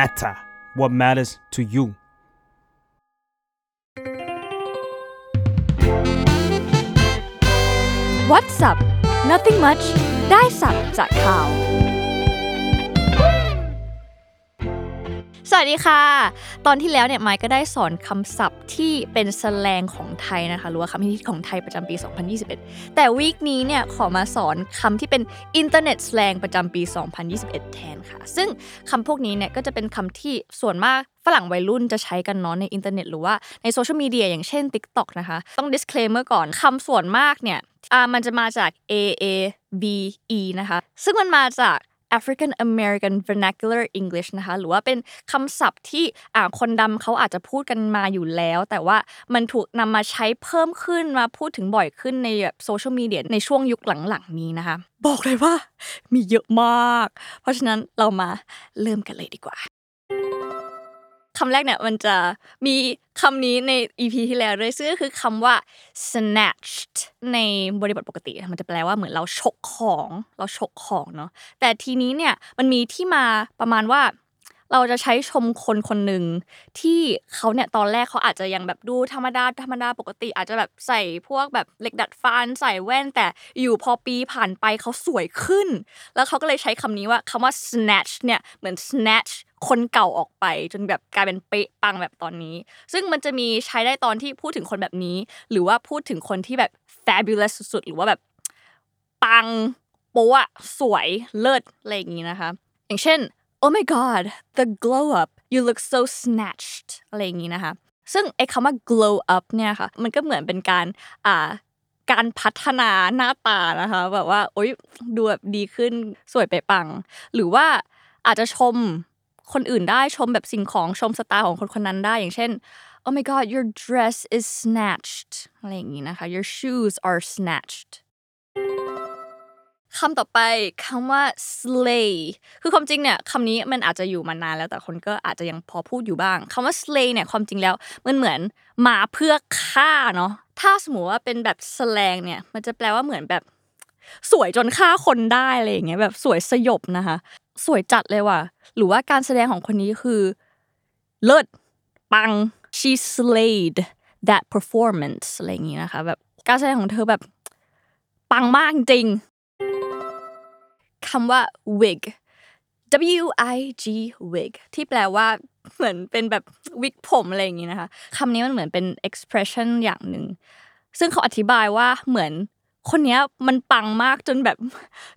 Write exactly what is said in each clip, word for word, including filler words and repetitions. matter what matters to you What's up Nothing much ได้สับจากข่าวสวัสดีค่ะตอนที่แล้วเนี่ยไมค์ก็ได้สอนคำศัพท์ที่เป็นสแลงของไทยนะคะหรือว่าคำฮิตของไทยประจำปีสองพันยี่สิบเอ็ดแต่วีคนี้เนี่ยขอมาสอนคำที่เป็นอินเทอร์เน็ตสแลงประจำปีสองพันยี่สิบเอ็ดแทนค่ะซึ่งคำพวกนี้เนี่ยก็จะเป็นคำที่ส่วนมากฝรั่งวัยรุ่นจะใช้กันเนาะในอินเทอร์เน็ตหรือว่าในโซเชียลมีเดียอย่างเช่น TikTok นะคะต้อง disclaimer ก่อนคำส่วนมากเนี่ยอ่ามันจะมาจาก A A B E นะคะซึ่งมันมาจากAfrican American Vernacular English นะคะหรือว่าเป็นคำศัพท์ที่อ่าคนดำเขาอาจจะพูดกันมาอยู่แล้วแต่ว่ามันถูกนำมาใช้เพิ่มขึ้นมาพูดถึงบ่อยขึ้นในแบบโซเชียลมีเดียในช่วงยุคหลังๆนี้นะคะบอกเลยว่ามีเยอะมากเพราะฉะนั้นเรามาเริ่มกันเลยดีกว่าคำแรกเนี่ยมันจะมีคำนี้ใน อี พี ที่แล้วด้วยซึ่งก็คือคำว่า snatched ในบริบทปกติมันจะแปลว่าเหมือนเราฉกของเราฉกของเนาะแต่ทีนี้เนี่ยมันมีที่มาประมาณว่าเราจะใช้ชมคนคนหนึ่งที่เขาเนี่ยตอนแรกเขาอาจจะยังแบบดูธรรมดาธรรมดาปกติอาจจะแบบใส่พวกแบบเหล็กดัดฟันใส่แว่นแต่อยู่พอปีผ่านไปเขาสวยขึ้นแล้วเขาก็เลยใช้คำนี้ว่าคำว่า snatch เนี่ยเหมือน snatchคนเก่าออกไปจนแบบกลายเป็นเป๊ะปังแบบตอนนี้ซึ่งมันจะมีใช้ได้ตอนที่พูดถึงคนแบบนี้หรือว่าพูดถึงคนที่แบบ fabulous สุดๆหรือว่าแบบปังโป๊ะสวยเลิศอะไรอย่างงี้นะคะอย่างเช่น oh my god the glow up you look so snatched อะไรอย่างงี้นะคะซึ่งไอ้คำว่า glow up เนี่ยค่ะมันก็เหมือนเป็นการอ่าการพัฒนาหน้าตานะคะแบบว่าโอ๊ยดูแบบดีขึ้นสวยเป๊ะปังหรือว่าอาจจะชมคนอื่นได้ชมแบบสิ่งของชมสไตล์ของคนคนนั้นได้อย่างเช่น oh my god your dress is snatched อะไรอย่างงี้นะคะ your shoes are snatched คำต่อไปคำว่า slay คือความจริงเนี่ยคำนี้มันอาจจะอยู่มานานแล้วแต่คนก็อาจจะยังพอพูดอยู่บ้างคำว่า slay เนี่ยความจริงแล้วมันเหมือนมาเพื่อฆ่าเนาะถ้าสมมติว่าเป็นแบบสแลงเนี่ยมันจะแปลว่าเหมือนแบบสวยจนฆ่าคนได้อะไรอย่างเงี้ยแบบสวยสยบนะคะสวยจัดเลยว่ะหรือว่าการแสดงของคนนี้คือเลิศปัง she slayed that performance อะไรอย่างงี้นะคะแบบการแสดงของเธอแบบปังมากจริงคำว่า wig w i g wig ที่แปลว่าเหมือนเป็นแบบวิกผมอะไรอย่างงี้นะคะคำนี้มันเหมือนเป็น expression อย่างนึงซึ่งเขาอธิบายว่าเหมือนคนเนี้ยมันปังมากจนแบบ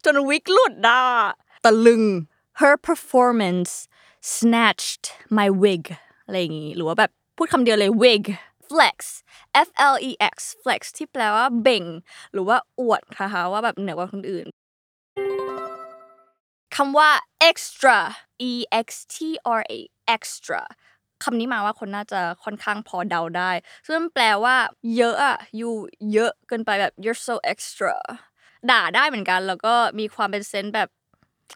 จนวิกหลุดอ่ะตะลึง her performance snatched my wig อะไรอย่างงี้หรือว่าแบบพูดคำเดียวเลย wig flex f l e x flex ที่แปลว่าเบ่งหรือว่าอวดนะคะว่าแบบเหนือกว่าคนอื่นคำว่า extra e x t r a extra คำนี้มาว่าคนน่าจะค่อนข้างพอเดาได้ซึ่งแปลว่าเยอะอะอยู่เยอะเกินไปแบบ you're so extra ด่าได้เหมือนกันแล้วก็มีความเป็นเซนส์แบบ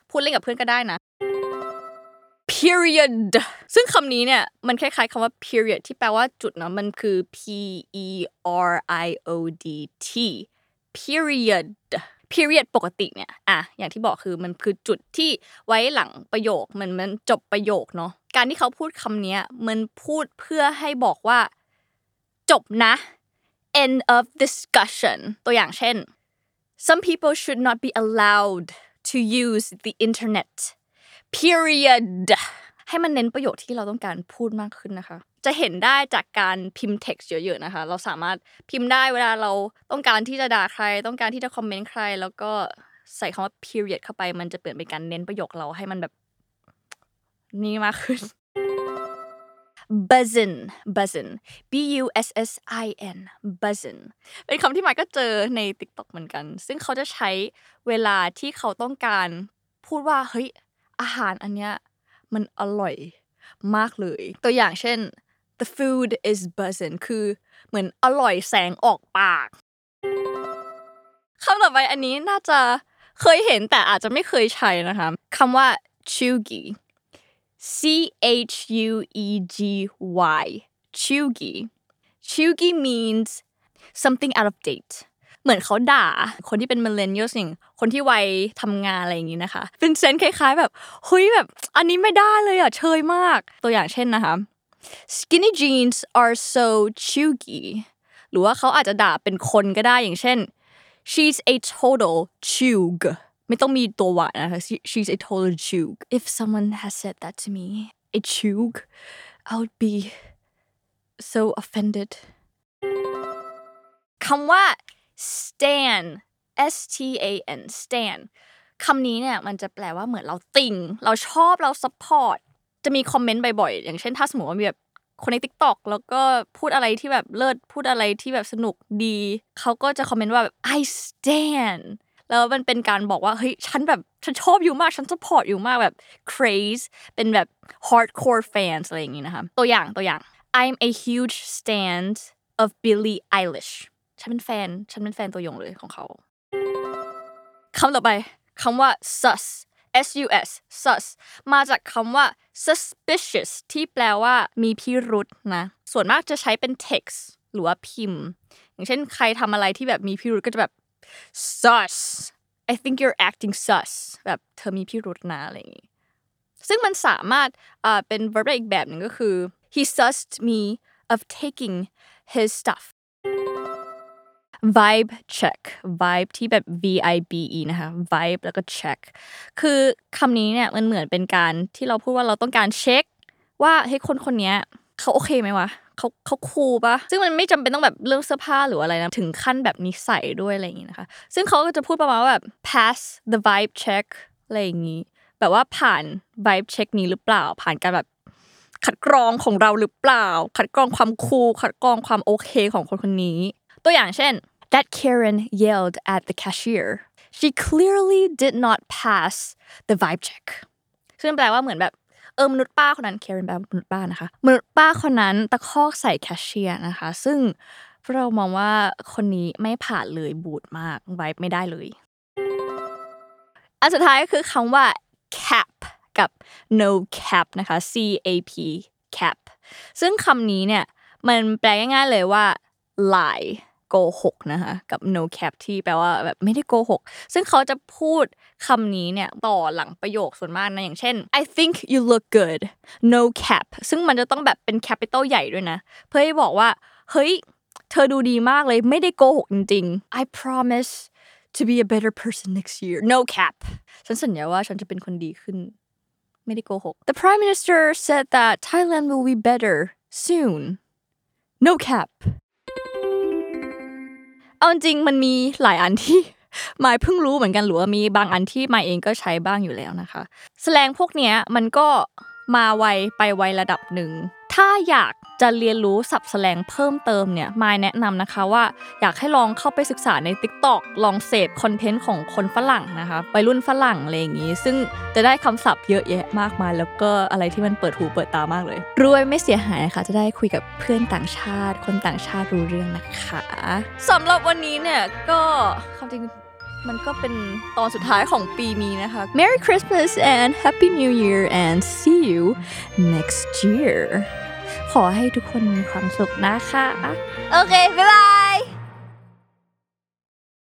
พูดเล่นกับเพื่อนก็ได้นะ period ซึ่งคำนี้เนี่ยมันคล้ายๆคำว่า period ที่แปลว่าจุดเนาะมันคือ p e r i o d t period period ปกติเนี่ยอ่ะอย่างที่บอกคือมันคือจุดที่ไว้หลังประโยคมันมันจบประโยคเนาะการที่เขาพูดคำนี้มันพูดเพื่อให้บอกว่าจบนะ end of discussion ตัวอย่างเช่น some people should not be allowed to use the internet period ให้มันเน้นประโยชน์ที่เราต้องการพูดมากขึ้นนะคะจะเห็นได้จากการพิมพ์ text เยอะๆนะคะเราสามารถพิมพ์ได้เวลาเราต้องการที่จะด่าใครต้องการที่จะคอมเมนต์ใครแล้วก็ใส่คำว่า period เข้าไปมันจะเปลี่ยนเป็นการเน้นประโยคเราให้มันแบบนี่มากขึ้น buzzin buzzin b u s s i n buzzin เป็นคำที่มาก็เจอใน TikTok เหมือนกันซึ่งเขาจะใช้เวลาที่เขาต้องการพูดว่าเฮ้ยอาหารอันเนี้ยมันอร่อยมากเลยตัวอย่างเช่น the food is buzzin คือเหมือนอร่อยแสงออกปากคำต่อไปอันนี้น่าจะเคยเห็นแต่อาจจะไม่เคยใช้นะคะคำว่า chuggy c h u e g y chuggy chuggy means something out of date เหมือนเขาด่าคนที่เป็นมิลเลนเนียลอย่างคนที่วัยทำงานอะไรอย่างงี้นะคะเป็นเซนส์คล้ายๆแบบเฮ้ยแบบอันนี้ไม่ได้เลยอ่ะเชยมากตัวอย่างเช่นนะคะ skinny jeans are so chuggy หรือว่าเขาอาจจะด่าเป็นคนก็ได้อย่างเช่น she's a total chug ไม่ต้องมีตัววะนะคะ she's a total chug if someone has said that to me a chug I would be so offendedคำว่า stan s t a n stan คำนี้เนี่ยมันจะแปลว่าเหมือนเราติ่งเราชอบเราซัพพอร์ตจะมีคอมเมนต์บ่อยๆอย่างเช่นถ้าสมมุติว่ามีแบบคนใน TikTok แล้วก็พูดอะไรที่แบบเลิศพูดอะไรที่แบบสนุกดีเขาก็จะคอมเมนต์ว่าแบบ I stan แล้วมันเป็นการบอกว่าเฮ้ยฉันแบบฉันชอบอยู่มากฉันซัพพอร์ตอยู่มากแบบ craze เป็นแบบ hardcore fans อะไรอย่างงี้นะคะตัวอย่างตัวอย่าง I'm a huge stan of Billie Eilishฉันเป็นแฟนฉันเป็นแฟนตัวยงเลยของเขาคำต่อไปคำว่า sus s u s sus มาจากคำว่า suspicious ที่แปลว่ามีพิรุธนะส่วนมากจะใช้เป็น text หรือว่าพิมพ์อย่างเช่นใครทำอะไรที่แบบมีพิรุธก็จะแบบ sus I think you're acting sus แบบเธอมีพิรุธนะอะไรอย่างงี้ซึ่งมันสามารถอ่าเป็น verb อีกแบบหนึ่งก็คือ he sussed me of taking his stuff vibe check vibe ที่แบบ v i b e นะคะ vibe แล้วก็ check คือคำนี้เนี่ยมันเหมือนเป็นการที่เราพูดว่าเราต้องการเช็คว่าเฮ้ยคนคนเนี้ยเขาโอเคไหมวะเขาเขาคูลปะซึ่งมันไม่จำเป็นต้องแบบเรื่องเสื้อผ้าหรืออะไรนะถึงขั้นแบบนิสัยด้วยอะไรอย่างงี้นะคะซึ่งเขาก็จะพูดประมาณว่าแบบ pass the vibe check อะไรอย่างงี้แบบว่าผ่าน vibe check นี้หรือเปล่าผ่านการแบบคัดกรองของเราหรือเปล่าคัดกรองความคูลคัดกรองความโอเคของคนคนนี้ตัวอย่างเช่นThat Karen yelled at the cashier. She clearly did not pass the vibe check. ซึ่งแปลว่าเหมือนแบบเออมนุษย์ป้าคนนั้น Karen แบบมนุษย์ป้านะคะมนุษย์ป้าคนนั้นตะคอกใส่แคชเชียร์นะคะซึ่งเรามองว่าคนนี้ไม่ผ่านเลยบูดมาก vibe ไม่ได้เลยอันสุดท้ายก็คือคำว่า cap กับ no cap นะคะ C A P cap ซึ่งคำนี้เนี่ยมันแปลง่ายๆเลยว่า lieโกหกนะคะกับ no cap ที่แปลว่าแบบไม่ได้โกหกซึ่งเขาจะพูดคำนี้เนี่ยต่อหลังประโยคส่วนมากนะอย่างเช่น I think you look good no cap ซึ่งมันจะต้องแบบเป็น capital ใหญ่ด้วยนะเพื่อให้บอกว่าเฮ้ยเธอดูดีมากเลยไม่ได้โกหกจริงๆ I promise to be a better person next year no cap ฉันสัญญาว่าฉันจะเป็นคนดีขึ้นไม่ได้โกหก The Prime Minister said that Thailand will be better soon no capเอาจริงมันมีหลายอันที่มายเพิ่งรู้เหมือนกันหรือว่ามีบางอันที่มายเองก็ใช้บ้างอยู่แล้วนะคะแสดงพวกเนี้ยมันก็มาไวไปไวระดับหนึ่งถ้าอยากจะเรียนรู้ศัพท์แสดงเพิ่มเติมเนี่ยมายแนะนำนะคะว่าอยากให้ลองเข้าไปศึกษาใน TikTok ลองเสพคอนเทนต์ของคนฝรั่งนะคะวัยรุ่นฝรั่งอะไรอย่างงี้ซึ่งจะได้คำศัพท์เยอะแยะมากมายแล้วก็อะไรที่มันเปิดหูเปิดตามากเลยรวยไม่เสียหายนะคะจะได้คุยกับเพื่อนต่างชาติคนต่างชาติรู้เรื่องนะคะสำหรับวันนี้เนี่ยก็ความจริงมันก็เป็นตอนสุดท้ายของปีนี้นะคะ Merry Christmas and Happy New Year and see you next year ขอให้ทุกคนมีความสุขนะคะโอเคบ๊ายบาย